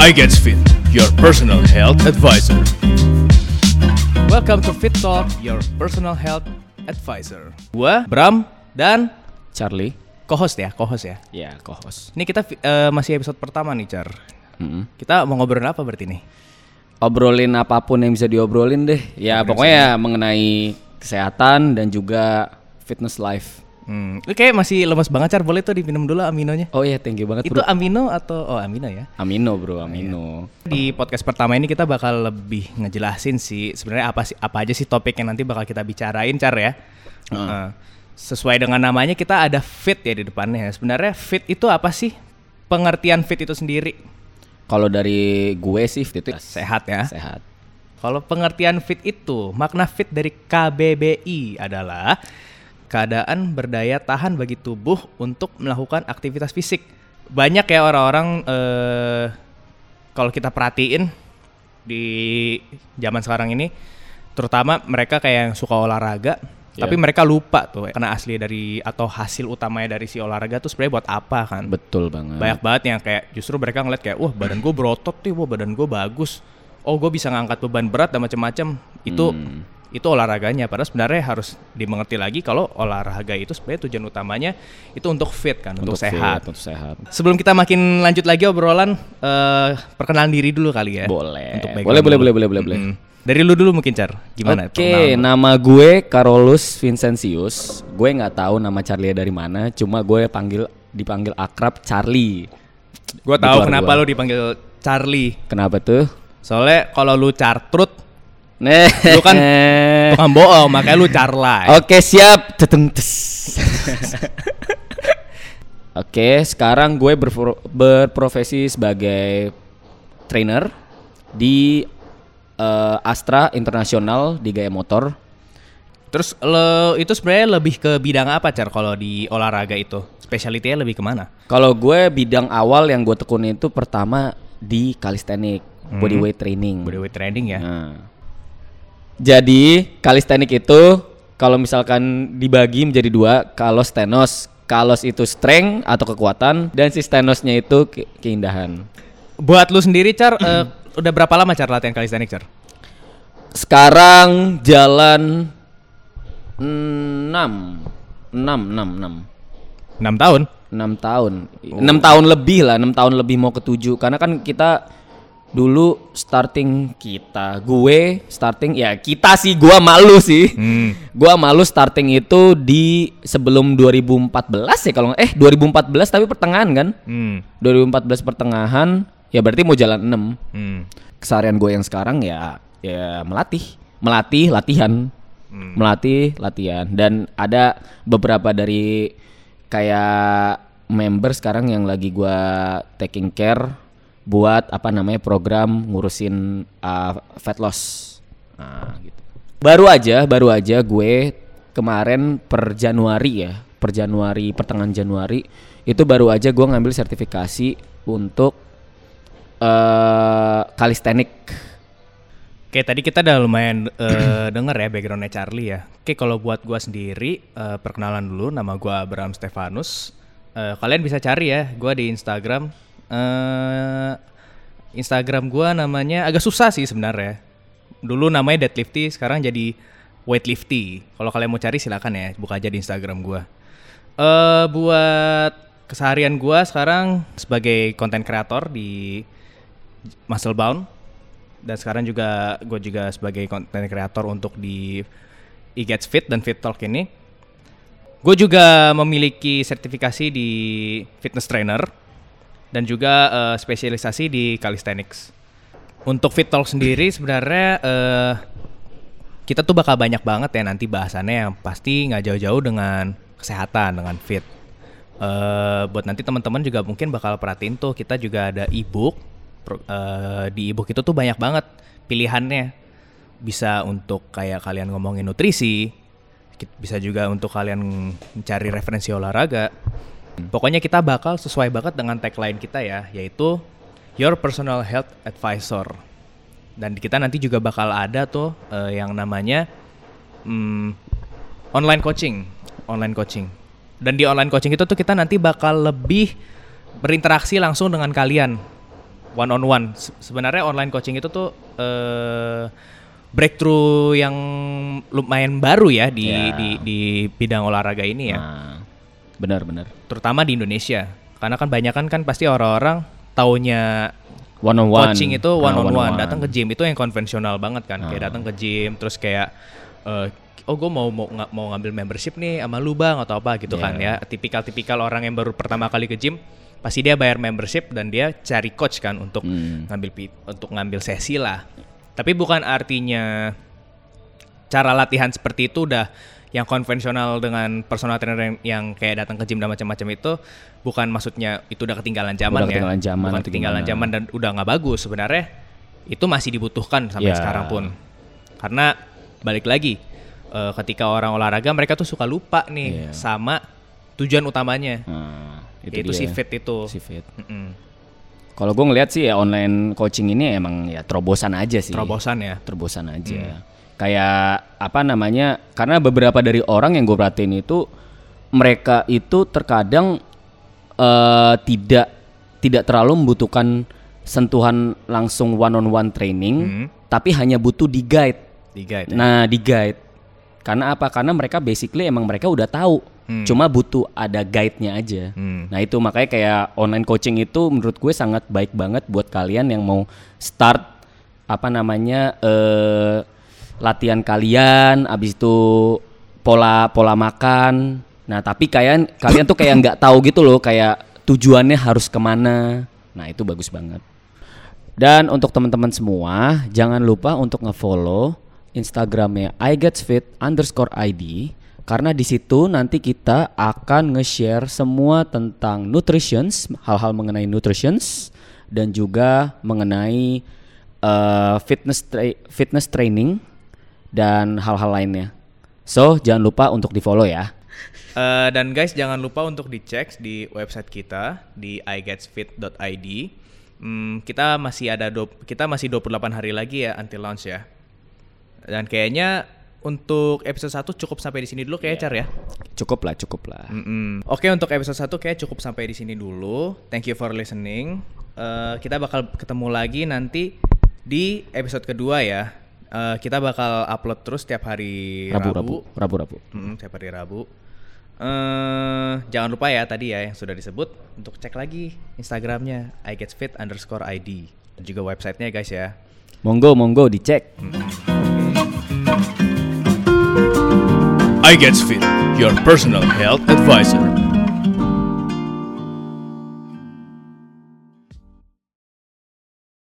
I Get Fit, your personal health advisor. Welcome to Fit Talk, your personal health advisor. Gua Bram dan Charlie, co-host ya. Iya, co-host. Ini kita masih episode pertama nih, Char. Mm-hmm. Kita mau ngobrolin apa berarti nih? Obrolin apapun yang bisa diobrolin deh. Ya, pokoknya mengenai kesehatan dan juga fitness life. Oke, masih lemas banget, Char. Boleh tuh diminum dulu aminonya. Oh iya, thank you banget, bro. Itu amino atau amino ya? Amino, bro, amino. Iya. Di podcast pertama ini kita bakal lebih ngejelasin sih sebenarnya apa aja sih topik yang nanti bakal kita bicarain, Char, ya. Sesuai dengan namanya, kita ada fit ya di depannya. Sebenarnya fit itu apa sih? Pengertian fit itu sendiri. Kalau dari gue sih fit itu sehat ya. Sehat. Kalau pengertian fit itu, makna fit dari KBBI adalah keadaan berdaya tahan bagi tubuh untuk melakukan aktivitas fisik. Banyak ya orang-orang kalau kita perhatiin di zaman sekarang ini, terutama mereka kayak yang suka olahraga, tapi mereka lupa tuh karena asli dari atau hasil utamanya dari si olahraga tuh sebenarnya buat apa kan? Betul banget. Banyak banget yang kayak justru mereka ngeliat kayak, wah badan gue berotot tuh, wah badan gue bagus, oh gue bisa ngangkat beban berat dan macam-macam. Itu olahraganya, padahal sebenarnya harus dimengerti lagi kalau olahraga itu sebenarnya tujuan utamanya itu untuk fit kan, untuk sehat. Sebelum kita makin lanjut lagi obrolan, perkenalan diri dulu kali ya. Boleh. Dari lu dulu mungkin, Char, gimana? Oke, nama gue Carolus Vincensius. Gue nggak tahu nama Charlie dari mana, cuma gue dipanggil akrab Charlie. Gue tahu kenapa lu dipanggil Charlie. Kenapa tuh? Soalnya kalau lu Chartrut, lu kan tukang bohong, makanya lu Charlie. Oke, siap. Oke, sekarang gue berprofesi sebagai trainer di Astra International di Gaya Motor. Terus lo itu sebenarnya lebih ke bidang apa, Char, kalau di olahraga itu? Spesialitinya lebih kemana? Kalau gue bidang awal yang gue tekuni itu pertama di calisthenics, bodyweight training. Bodyweight training ya. Nah. Jadi kalistenik itu kalau misalkan dibagi menjadi dua, kalostenos. Kalos itu strength atau kekuatan, dan si stenosnya itu keindahan. Buat lu sendiri, Char, udah berapa lama, Char, latihan kalistenik, Char? Sekarang jalan 6 tahun lebih mau ke 7. Karena kan dulu gue malu starting itu di sebelum 2014 ya, kalau 2014 tapi pertengahan kan, 2014 pertengahan ya, berarti mau jalan 6. Keseharian gue yang sekarang ya melatih latihan, dan ada beberapa dari kayak member sekarang yang lagi gue taking care buat program ngurusin fat loss. Nah, gitu. Baru aja gue kemarin pertengahan Januari itu baru aja gue ngambil sertifikasi untuk calisthenics. Oke, tadi kita udah lumayan denger ya backgroundnya Charlie ya. Oke, kalau buat gue sendiri, perkenalan dulu, nama gue Bram Stefanus. Kalian bisa cari ya gue di Instagram gue namanya agak susah sih sebenarnya. Dulu namanya Deadlifty, sekarang jadi Weightlifty. Kalau kalian mau cari silakan ya, buka aja di Instagram gue. Buat keseharian gue sekarang sebagai content creator di Musclebound, dan sekarang juga gue juga sebagai content creator untuk di It Gets Fit dan Fit Talk ini. Gue juga memiliki sertifikasi di fitness trainer dan juga spesialisasi di calisthenics. Untuk Fit Talk sendiri sebenarnya kita tuh bakal banyak banget ya nanti bahasannya, yang pasti nggak jauh-jauh dengan kesehatan, dengan fit. Buat nanti teman-teman juga mungkin bakal perhatiin tuh, kita juga ada e-book. Di e-book itu tuh banyak banget pilihannya. Bisa untuk kayak kalian ngomongin nutrisi, bisa juga untuk kalian mencari referensi olahraga. Pokoknya kita bakal sesuai banget dengan tagline kita ya, yaitu Your Personal Health Advisor. Dan kita nanti juga bakal ada tuh yang namanya online coaching. Dan di online coaching itu tuh kita nanti bakal lebih berinteraksi langsung dengan kalian. one on one. Sebenarnya online coaching itu tuh breakthrough yang lumayan baru ya di bidang olahraga ini ya. Benar-benar. Terutama di Indonesia, karena kan banyak kan pasti orang-orang taunya one on one. Coaching itu one on one. Datang ke gym itu yang konvensional banget kan, kayak datang ke gym terus kayak gue mau ngambil membership nih sama lu bang atau apa gitu kan ya. Tipikal-tipikal orang yang baru pertama kali ke gym pasti dia bayar membership dan dia cari coach kan untuk ngambil sesi lah. Tapi bukan artinya cara latihan seperti itu udah yang konvensional dengan personal trainer yang kayak datang ke gym dan macam-macam itu bukan maksudnya itu udah ketinggalan zaman ya. Bukan ketinggalan zaman dan udah nggak bagus sebenarnya. Itu masih dibutuhkan sampai sekarang pun. Karena balik lagi ketika orang olahraga mereka tuh suka lupa nih sama tujuan utamanya. Itu si fit itu. Si fit. Kalau gue ngelihat sih ya online coaching ini emang ya terobosan aja sih. Terobosan aja. Kayak apa namanya? Karena beberapa dari orang yang gue perhatiin itu mereka itu terkadang tidak terlalu membutuhkan sentuhan langsung one on one training, tapi hanya butuh di guide. Nah, di guide. Karena apa? Karena mereka basically emang mereka udah tahu, cuma butuh ada guide-nya aja. Nah itu makanya kayak online coaching itu menurut gue sangat baik banget buat kalian yang mau start latihan kalian, abis itu pola makan. Nah tapi kalian tuh kayak nggak tahu gitu loh, kayak tujuannya harus kemana. Nah itu bagus banget. Dan untuk teman-teman semua, jangan lupa untuk ngefollow Instagramnya igetfit_id, karena di situ nanti kita akan nge-share semua tentang nutritions, hal-hal mengenai nutritions dan juga mengenai fitness training dan hal-hal lainnya. So jangan lupa untuk di follow ya. Dan guys jangan lupa untuk dicek di website kita di igetfit.id. Kita masih 28 hari lagi ya until launch ya. Dan kayaknya untuk episode 1 cukup sampai di sini dulu kayaknya Char ya. Cukup lah. Oke, untuk episode 1 kayak cukup sampai di sini dulu. Thank you for listening. Kita bakal ketemu lagi nanti di episode kedua ya. Kita bakal upload terus tiap hari Rabu. Tiap hari Rabu. Jangan lupa ya tadi ya yang sudah disebut untuk cek lagi Instagramnya igetfit_id dan juga websitenya guys ya. Monggo dicek. I Gets Fit, your personal health advisor.